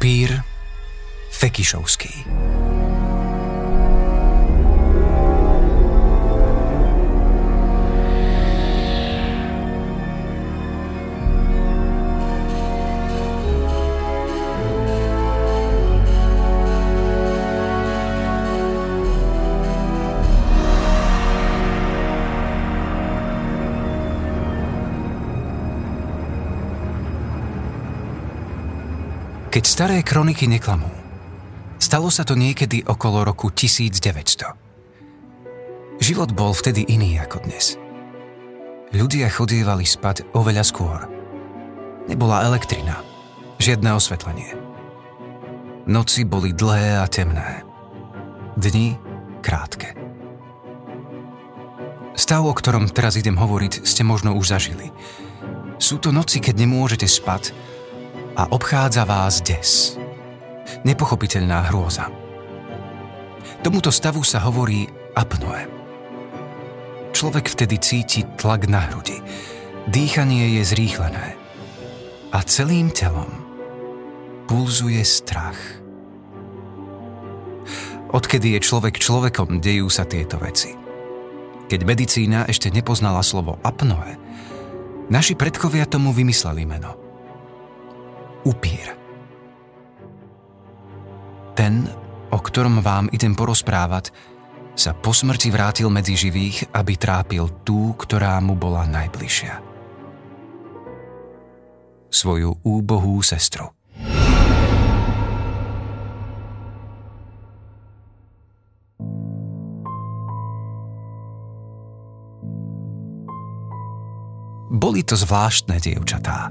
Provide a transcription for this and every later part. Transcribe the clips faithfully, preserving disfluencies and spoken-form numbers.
Upír fekišovský. Keď staré kroniky neklamú, stalo sa to niekedy okolo roku tisíc deväťsto. Život bol vtedy iný ako dnes. Ľudia chodievali spať oveľa skôr. Nebola elektrina, žiadne osvetlenie. Noci boli dlhé a temné. Dni krátke. Stav, o ktorom teraz idem hovoriť, ste možno už zažili. Sú to noci, keď nemôžete spať, a obchádza vás des. Nepochopiteľná hrôza. Tomuto stavu sa hovorí apnoe. Človek vtedy cíti tlak na hrudi. Dýchanie je zrýchlené. A celým telom pulzuje strach. Odkedy je človek človekom, dejú sa tieto veci. Keď medicína ešte nepoznala slovo apnoe, naši predkovia tomu vymysleli meno. Upír. Ten, o ktorom vám idem porozprávať, sa po smrti vrátil medzi živých, aby trápil tú, ktorá mu bola najbližšia. Svoju úbohú sestru. Boli to zvláštne dievčatá.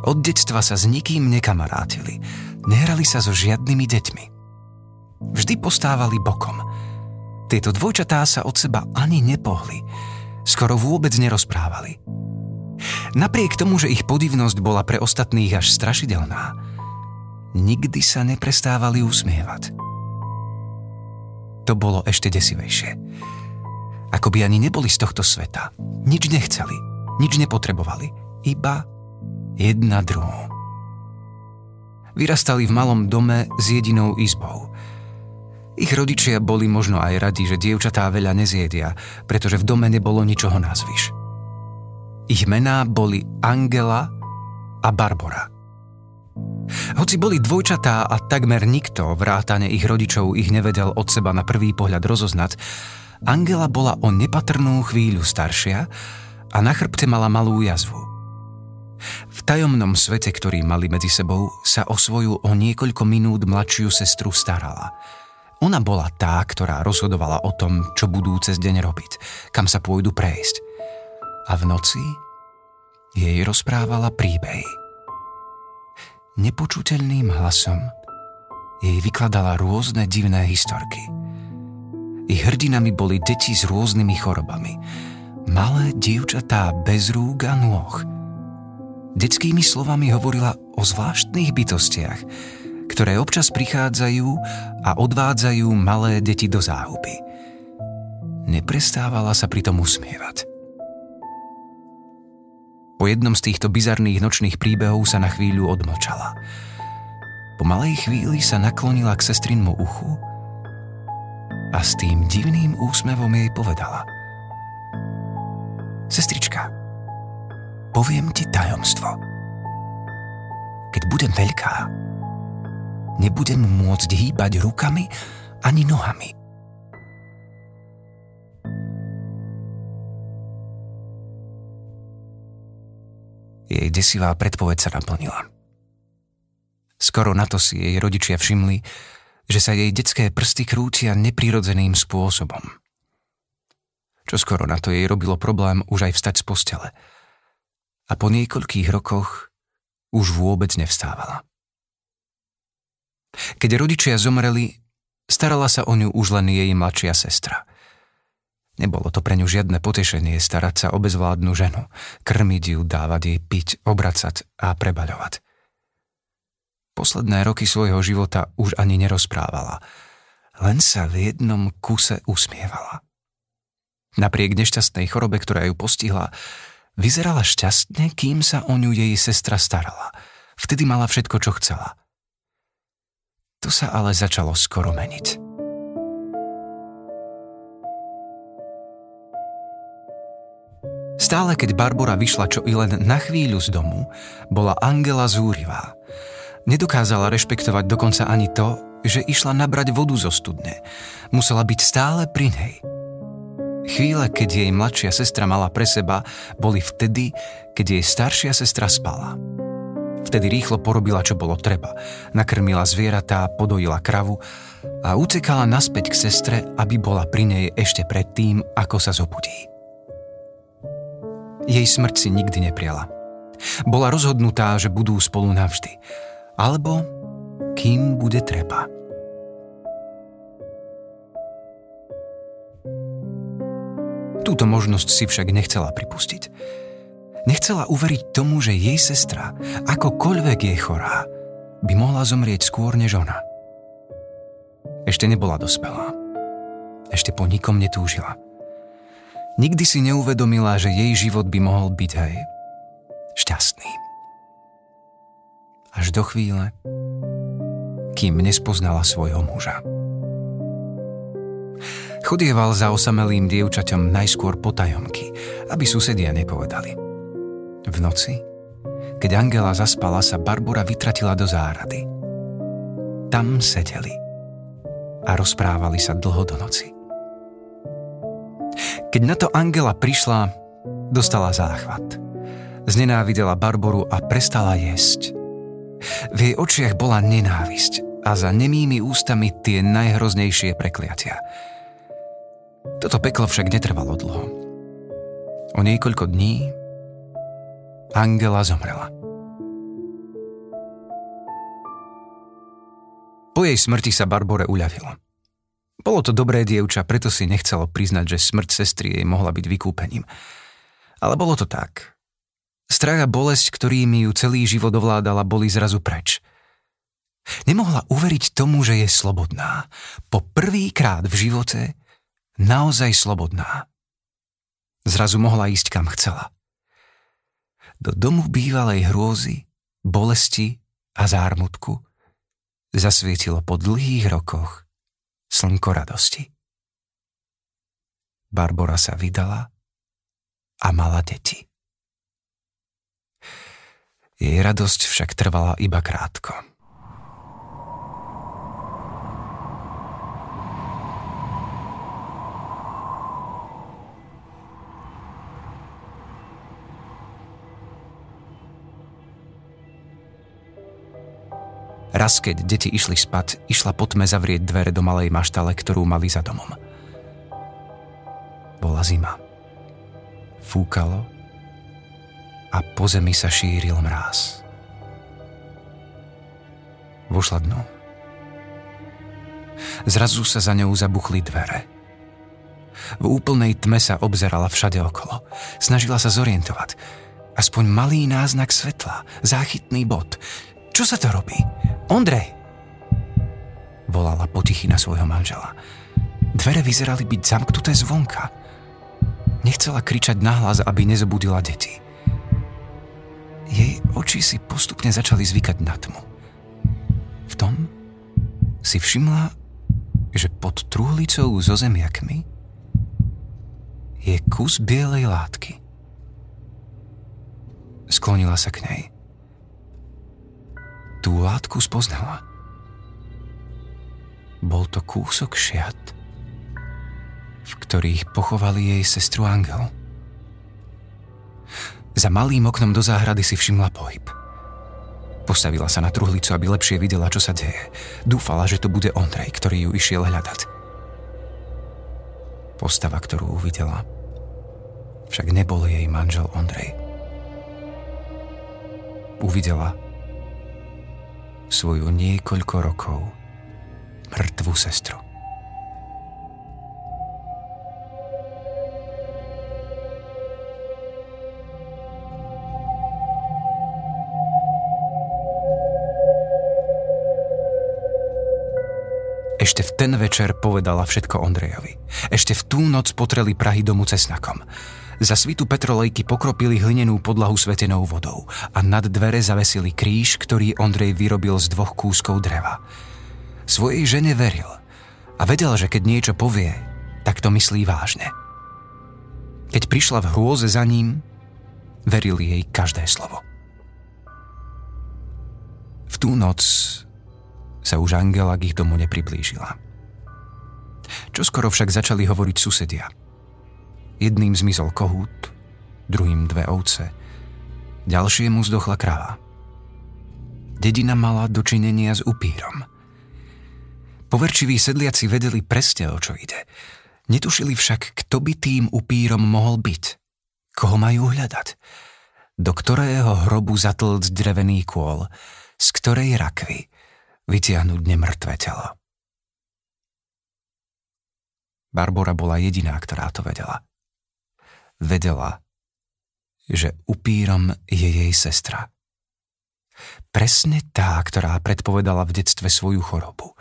Od detstva sa s nikým nekamarátili, nehrali sa so žiadnymi deťmi. Vždy postávali bokom. Tieto dvojčatá sa od seba ani nepohli, skoro vôbec nerozprávali. Napriek tomu, že ich podivnosť bola pre ostatných až strašidelná, nikdy sa neprestávali usmievať. To bolo ešte desivejšie. Ako by ani neboli z tohto sveta. Nič nechceli, nič nepotrebovali, iba jedna druhú. Vyrastali v malom dome s jedinou izbou. Ich rodičia boli možno aj radi, že dievčatá veľa nezjedia, pretože v dome nebolo ničoho nazvyš. Ich mená boli Angela a Barbora. Hoci boli dvojčatá a takmer nikto, vrátane ich rodičov, ich nevedel od seba na prvý pohľad rozoznať, Angela bola o nepatrnú chvíľu staršia a na chrbte mala malú jazvu. V tajomnom svete, ktorý mali medzi sebou, sa o svoju o niekoľko minút mladšiu sestru starala. Ona bola tá, ktorá rozhodovala o tom, čo budú cez deň robiť, kam sa pôjdu prejsť. A v noci jej rozprávala príbehy. Nepočuteľným hlasom jej vykladala rôzne divné historky. Ich hrdinami boli deti s rôznymi chorobami. Malé dievčatá bez rúk a nôh. Detskými slovami hovorila o zvláštnych bytostiach, ktoré občas prichádzajú a odvádzajú malé deti do záhuby. Neprestávala sa pritom usmievať. Po jednom z týchto bizarných nočných príbehov sa na chvíľu odmlčala. Po malej chvíli sa naklonila k sestrinmu uchu a s tým divným úsmevom jej povedala: "Sestrička, poviem ti tajomstvo. Keď budem veľká, nebudem môcť hýbať rukami ani nohami." Jej desivá predpoveď sa naplnila. Skoro na to si jej rodičia všimli, že sa jej detské prsty krútia neprirodzeným spôsobom. Čo skoro na to jej robilo problém už aj vstať z postele. A po niekoľkých rokoch už vôbec nevstávala. Keď rodičia zomreli, starala sa o ňu už len jej mladšia sestra. Nebolo to pre ňu žiadne potešenie starať sa o bezvládnu ženu, krmiť ju, dávať jej piť, obracať a prebaľovať. Posledné roky svojho života už ani nerozprávala, len sa v jednom kuse usmievala. Napriek nešťastnej chorobe, ktorá ju postihla, vyzerala šťastne, kým sa o ňu jej sestra starala. Vtedy mala všetko, čo chcela. To sa ale začalo skoro meniť. Stále keď Barbora vyšla čo i len na chvíľu z domu, bola Angela zúrivá. Nedokázala rešpektovať dokonca ani to, že išla nabrať vodu zo studne. Musela byť stále pri nej. Chvíle, keď jej mladšia sestra mala pre seba, boli vtedy, keď jej staršia sestra spala. Vtedy rýchlo porobila, čo bolo treba. Nakrmila zvieratá, podojila kravu a utekala naspäť k sestre, aby bola pri nej ešte predtým, ako sa zobudí. Jej smrť si nikdy neprijala. Bola rozhodnutá, že budú spolu navždy. Alebo kým bude treba. Túto možnosť si však nechcela pripustiť. Nechcela uveriť tomu, že jej sestra, akokoľvek je chorá, by mohla zomrieť skôr než ona. Ešte nebola dospelá. Ešte po nikom netúžila. Nikdy si neuvedomila, že jej život by mohol byť aj šťastný. Až do chvíle, kým nespoznala svojho muža. Chodieval za osamelým dievčaťom najskôr potajomky, aby susedia nepovedali. V noci, keď Angela zaspala, sa Barbora vytratila do zárady. Tam sedeli a rozprávali sa dlho do noci. Keď na to Angela prišla, dostala záchvat. Znenávidela Barboru a prestala jesť. V jej očiach bola nenávisť a za nemými ústami tie najhroznejšie prekliatia. Toto peklo však netrvalo dlho. O niekoľko dní Angela zomrela. Po jej smrti sa Barbore uľavilo. Bolo to dobré dievča, preto si nechcelo priznať, že smrť sestry jej mohla byť vykúpením. Ale bolo to tak. Strach a bolesť, ktorými ju celý život ovládala, boli zrazu preč. Nemohla uveriť tomu, že je slobodná. Po prvýkrát v živote naozaj slobodná. Zrazu mohla ísť kam chcela. Do domu bývalej hrôzy, bolesti a zármutku zasvietilo po dlhých rokoch slnko radosti. Barbora sa vydala a mala deti. Jej radosť však trvala iba krátko. Raz, keď deti išli spať, išla po tme zavrieť dvere do malej maštale, ktorú mali za domom. Bola zima. Fúkalo a po zemi sa šíril mráz. Vošla dnu. Zrazu sa za ňou zabuchli dvere. V úplnej tme sa obzerala všade okolo. Snažila sa zorientovať. Aspoň malý náznak svetla, záchytný bod. Čo sa to robí? Ondrej! Volala potichy na svojho manžela. Dvere vyzerali byť zamknuté zvonka. Nechcela kričať nahlas, aby nezobudila deti. Jej oči si postupne začali zvykať na tmu. V tom si všimla, že pod truhlicou so zemiakmi je kus bielej látky. Sklonila sa k nej. Tú látku spoznala. Bol to kúsok šiat, v ktorých pochovali jej sestru Angelu. Za malým oknom do záhrady si všimla pohyb. Postavila sa na truhlicu, aby lepšie videla, čo sa deje. Dúfala, že to bude Ondrej, ktorý ju išiel hľadať. Postava, ktorú uvidela, však nebol jej manžel Ondrej. Uvidela svoju niekoľko rokov mŕtvú sestru. Ešte v ten večer povedala všetko Ondrejovi. Ešte v tú noc potreli prahy domu cesnakom. Za svitu petrolejky pokropili hlinenú podlahu svetenou vodou a nad dvere zavesili kríž, ktorý Ondrej vyrobil z dvoch kúskov dreva. Svojej žene veril a vedel, že keď niečo povie, tak to myslí vážne. Keď prišla v hrôze za ním, veril jej každé slovo. V tú noc sa už Angela k ich domu nepriblížila. Čoskoro však začali hovoriť susedia. Jedným zmizol kohút, druhým dve ovce, ďalšiemu zdochla kráva. Dedina mala dočinenia s upírom. Poverčiví sedliaci vedeli presne, o čo ide. Netušili však, kto by tým upírom mohol byť, koho majú hľadať, do ktorého hrobu zatlcť drevený kôl, z ktorej rakvy vytiahnuť nemrtvé telo. Barbora bola jediná, ktorá to vedela. Vedela, že upírom je jej sestra. Presne tá, ktorá predpovedala v detstve svoju chorobu.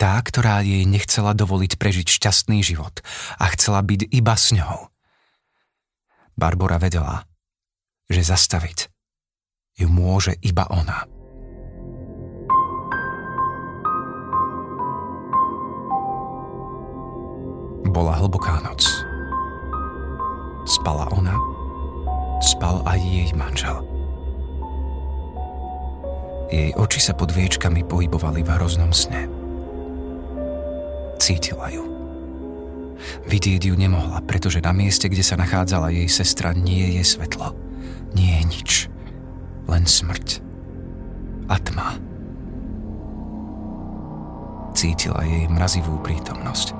Tá, ktorá jej nechcela dovoliť prežiť šťastný život a chcela byť iba s ňou. Barbora vedela, že zastaviť ju môže iba ona. Bola hlboká noc. Spala ona, spal aj jej manžel. Jej oči sa pod viečkami pohybovali v hroznom sne. Cítila ju. Vidieť ju nemohla, pretože na mieste, kde sa nachádzala jej sestra, nie je svetlo. Nie je nič. Len smrť. A tma. Cítila jej mrazivú prítomnosť.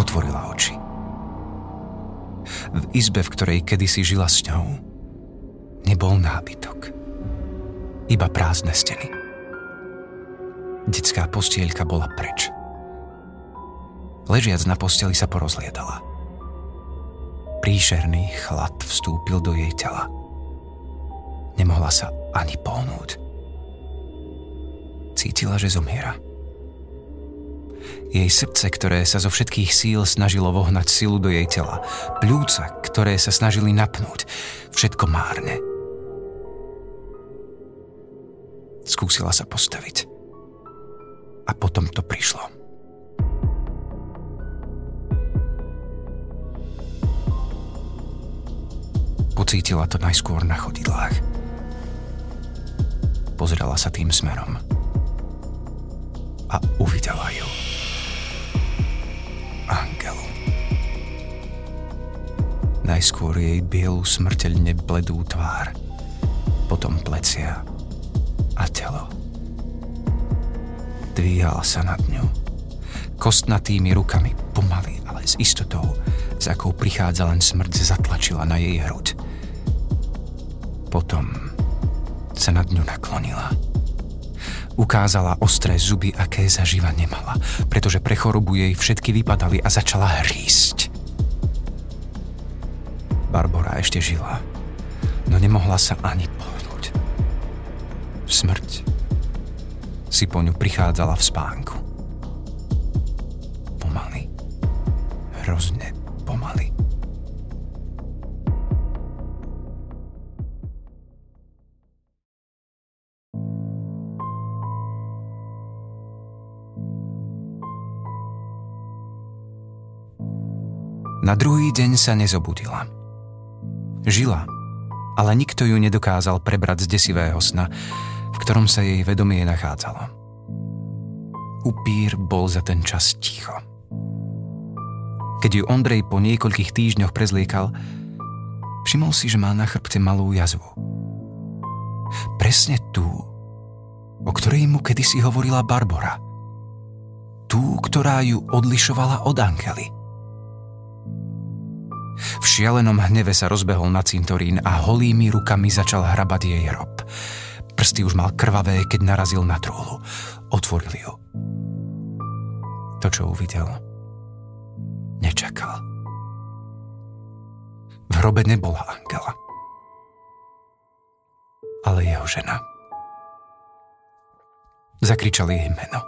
Otvorila oči. V izbe, v ktorej kedysi žila s ňou, nebol nábytok, iba prázdne steny. Detská postielka bola preč. Ležiac na posteli sa porozliedala. Príšerný chlad vstúpil do jej tela. Nemohla sa ani pohnúť. Cítila, že zomiera. Jej srdce, ktoré sa zo všetkých síl snažilo vohnať silu do jej tela, pľúca, ktoré sa snažili napnúť, všetko márne. Skúsila sa postaviť. A potom to prišlo. Pocítila to najskôr na chodidlách. Pozerala sa tým smerom. A uvidela ju. Angelu. Najskôr jej bielu smrteľne bledú tvár, potom plecia a telo. Dvíhala sa nad ňou. Kostnatými rukami, pomaly, ale s istotou, s akou prichádza len smrť, zatlačila na jej hruď. Potom sa nad ňu naklonila. Ukázala ostré zuby, aké zaživa nemala, pretože pre chorobu jej všetky vypadali a začala hrísť. Barbora ešte žila, no nemohla sa ani pohnúť. Smrť si po ňu prichádzala v spánku. Pomaly, hrozne pomaly. Na druhý deň sa nezobudila. Žila, ale nikto ju nedokázal prebrať z desivého sna, v ktorom sa jej vedomie nachádzalo. Upír bol za ten čas ticho. Keď ju Ondrej po niekoľkých týždňoch prezliekal, všimol si, že má na chrbte malú jazvu. Presne tú, o ktorej mu kedysi hovorila Barbora. Tú, ktorá ju odlišovala od Angely. V šialenom hneve sa rozbehol na cintorín a holými rukami začal hrabať jej hrob. Prsty už mal krvavé, keď narazil na trúhlu. Otvoril ju. To, čo uvidel, nečakal. V hrobe nebola Angela, ale jeho žena. Zakričal jej meno.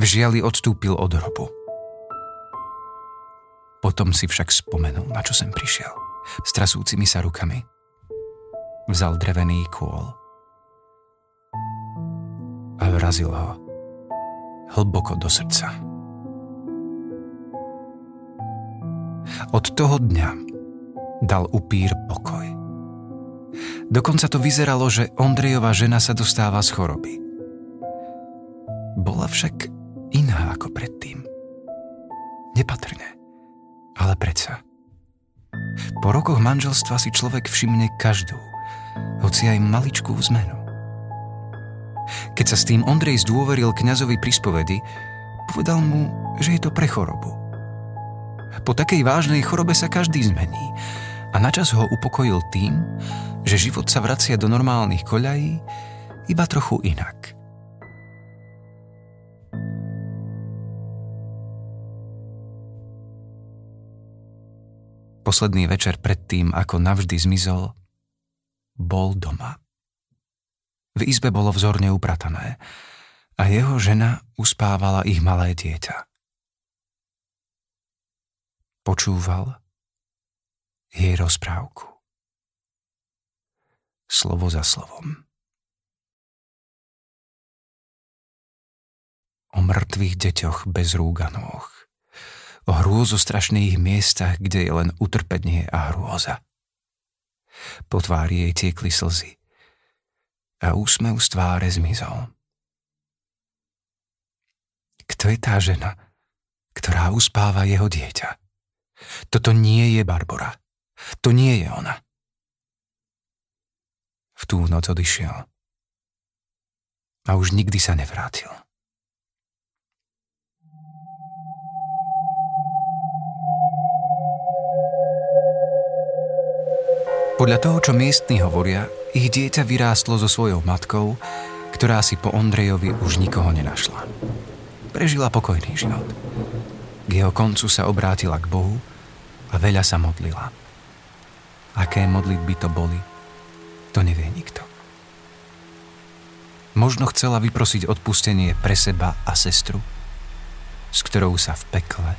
V žiali odstúpil od hrobu. Potom si však spomenul, na čo sem prišiel. S trasúcimi sa rukami vzal drevený kôl. Vrazil ho hlboko do srdca. Od toho dňa dal upír pokoj. Dokonca to vyzeralo, že Ondrejova žena sa dostáva z choroby. Bola však iná ako predtým. Nepatrne, ale predsa. Po rokoch manželstva si človek všimne každú, hoci aj maličkú zmenu. Keď sa s tým Ondrej zdôveril kňazovi pri spovedi, povedal mu, že je to pre chorobu. Po takej vážnej chorobe sa každý zmení a načas ho upokojil tým, že život sa vracia do normálnych koľají, iba trochu inak. Posledný večer predtým, ako navždy zmizol, bol doma. V izbe bolo vzorne upratané a jeho žena uspávala ich malé dieťa. Počúval jej rozprávku. Slovo za slovom. O mŕtvych deťoch bez rúk a nôh. O hrôzostrašných miestach, kde je len utrpenie a hrôza. Po tvári jej tiekli slzy a úsmev z tváre zmizol. Kto je tá žena, ktorá uspáva jeho dieťa? Toto nie je Barbora. To nie je ona. V tú noc odišiel a už nikdy sa nevrátil. Podľa toho, čo miestni hovoria, ich dieťa vyrástlo so svojou matkou, ktorá si po Ondrejovi už nikoho nenašla. Prežila pokojný život. K jeho koncu sa obrátila k Bohu a veľa sa modlila. Aké modlitby to boli, to nevie nikto. Možno chcela vyprosiť odpustenie pre seba a sestru, s ktorou sa v pekle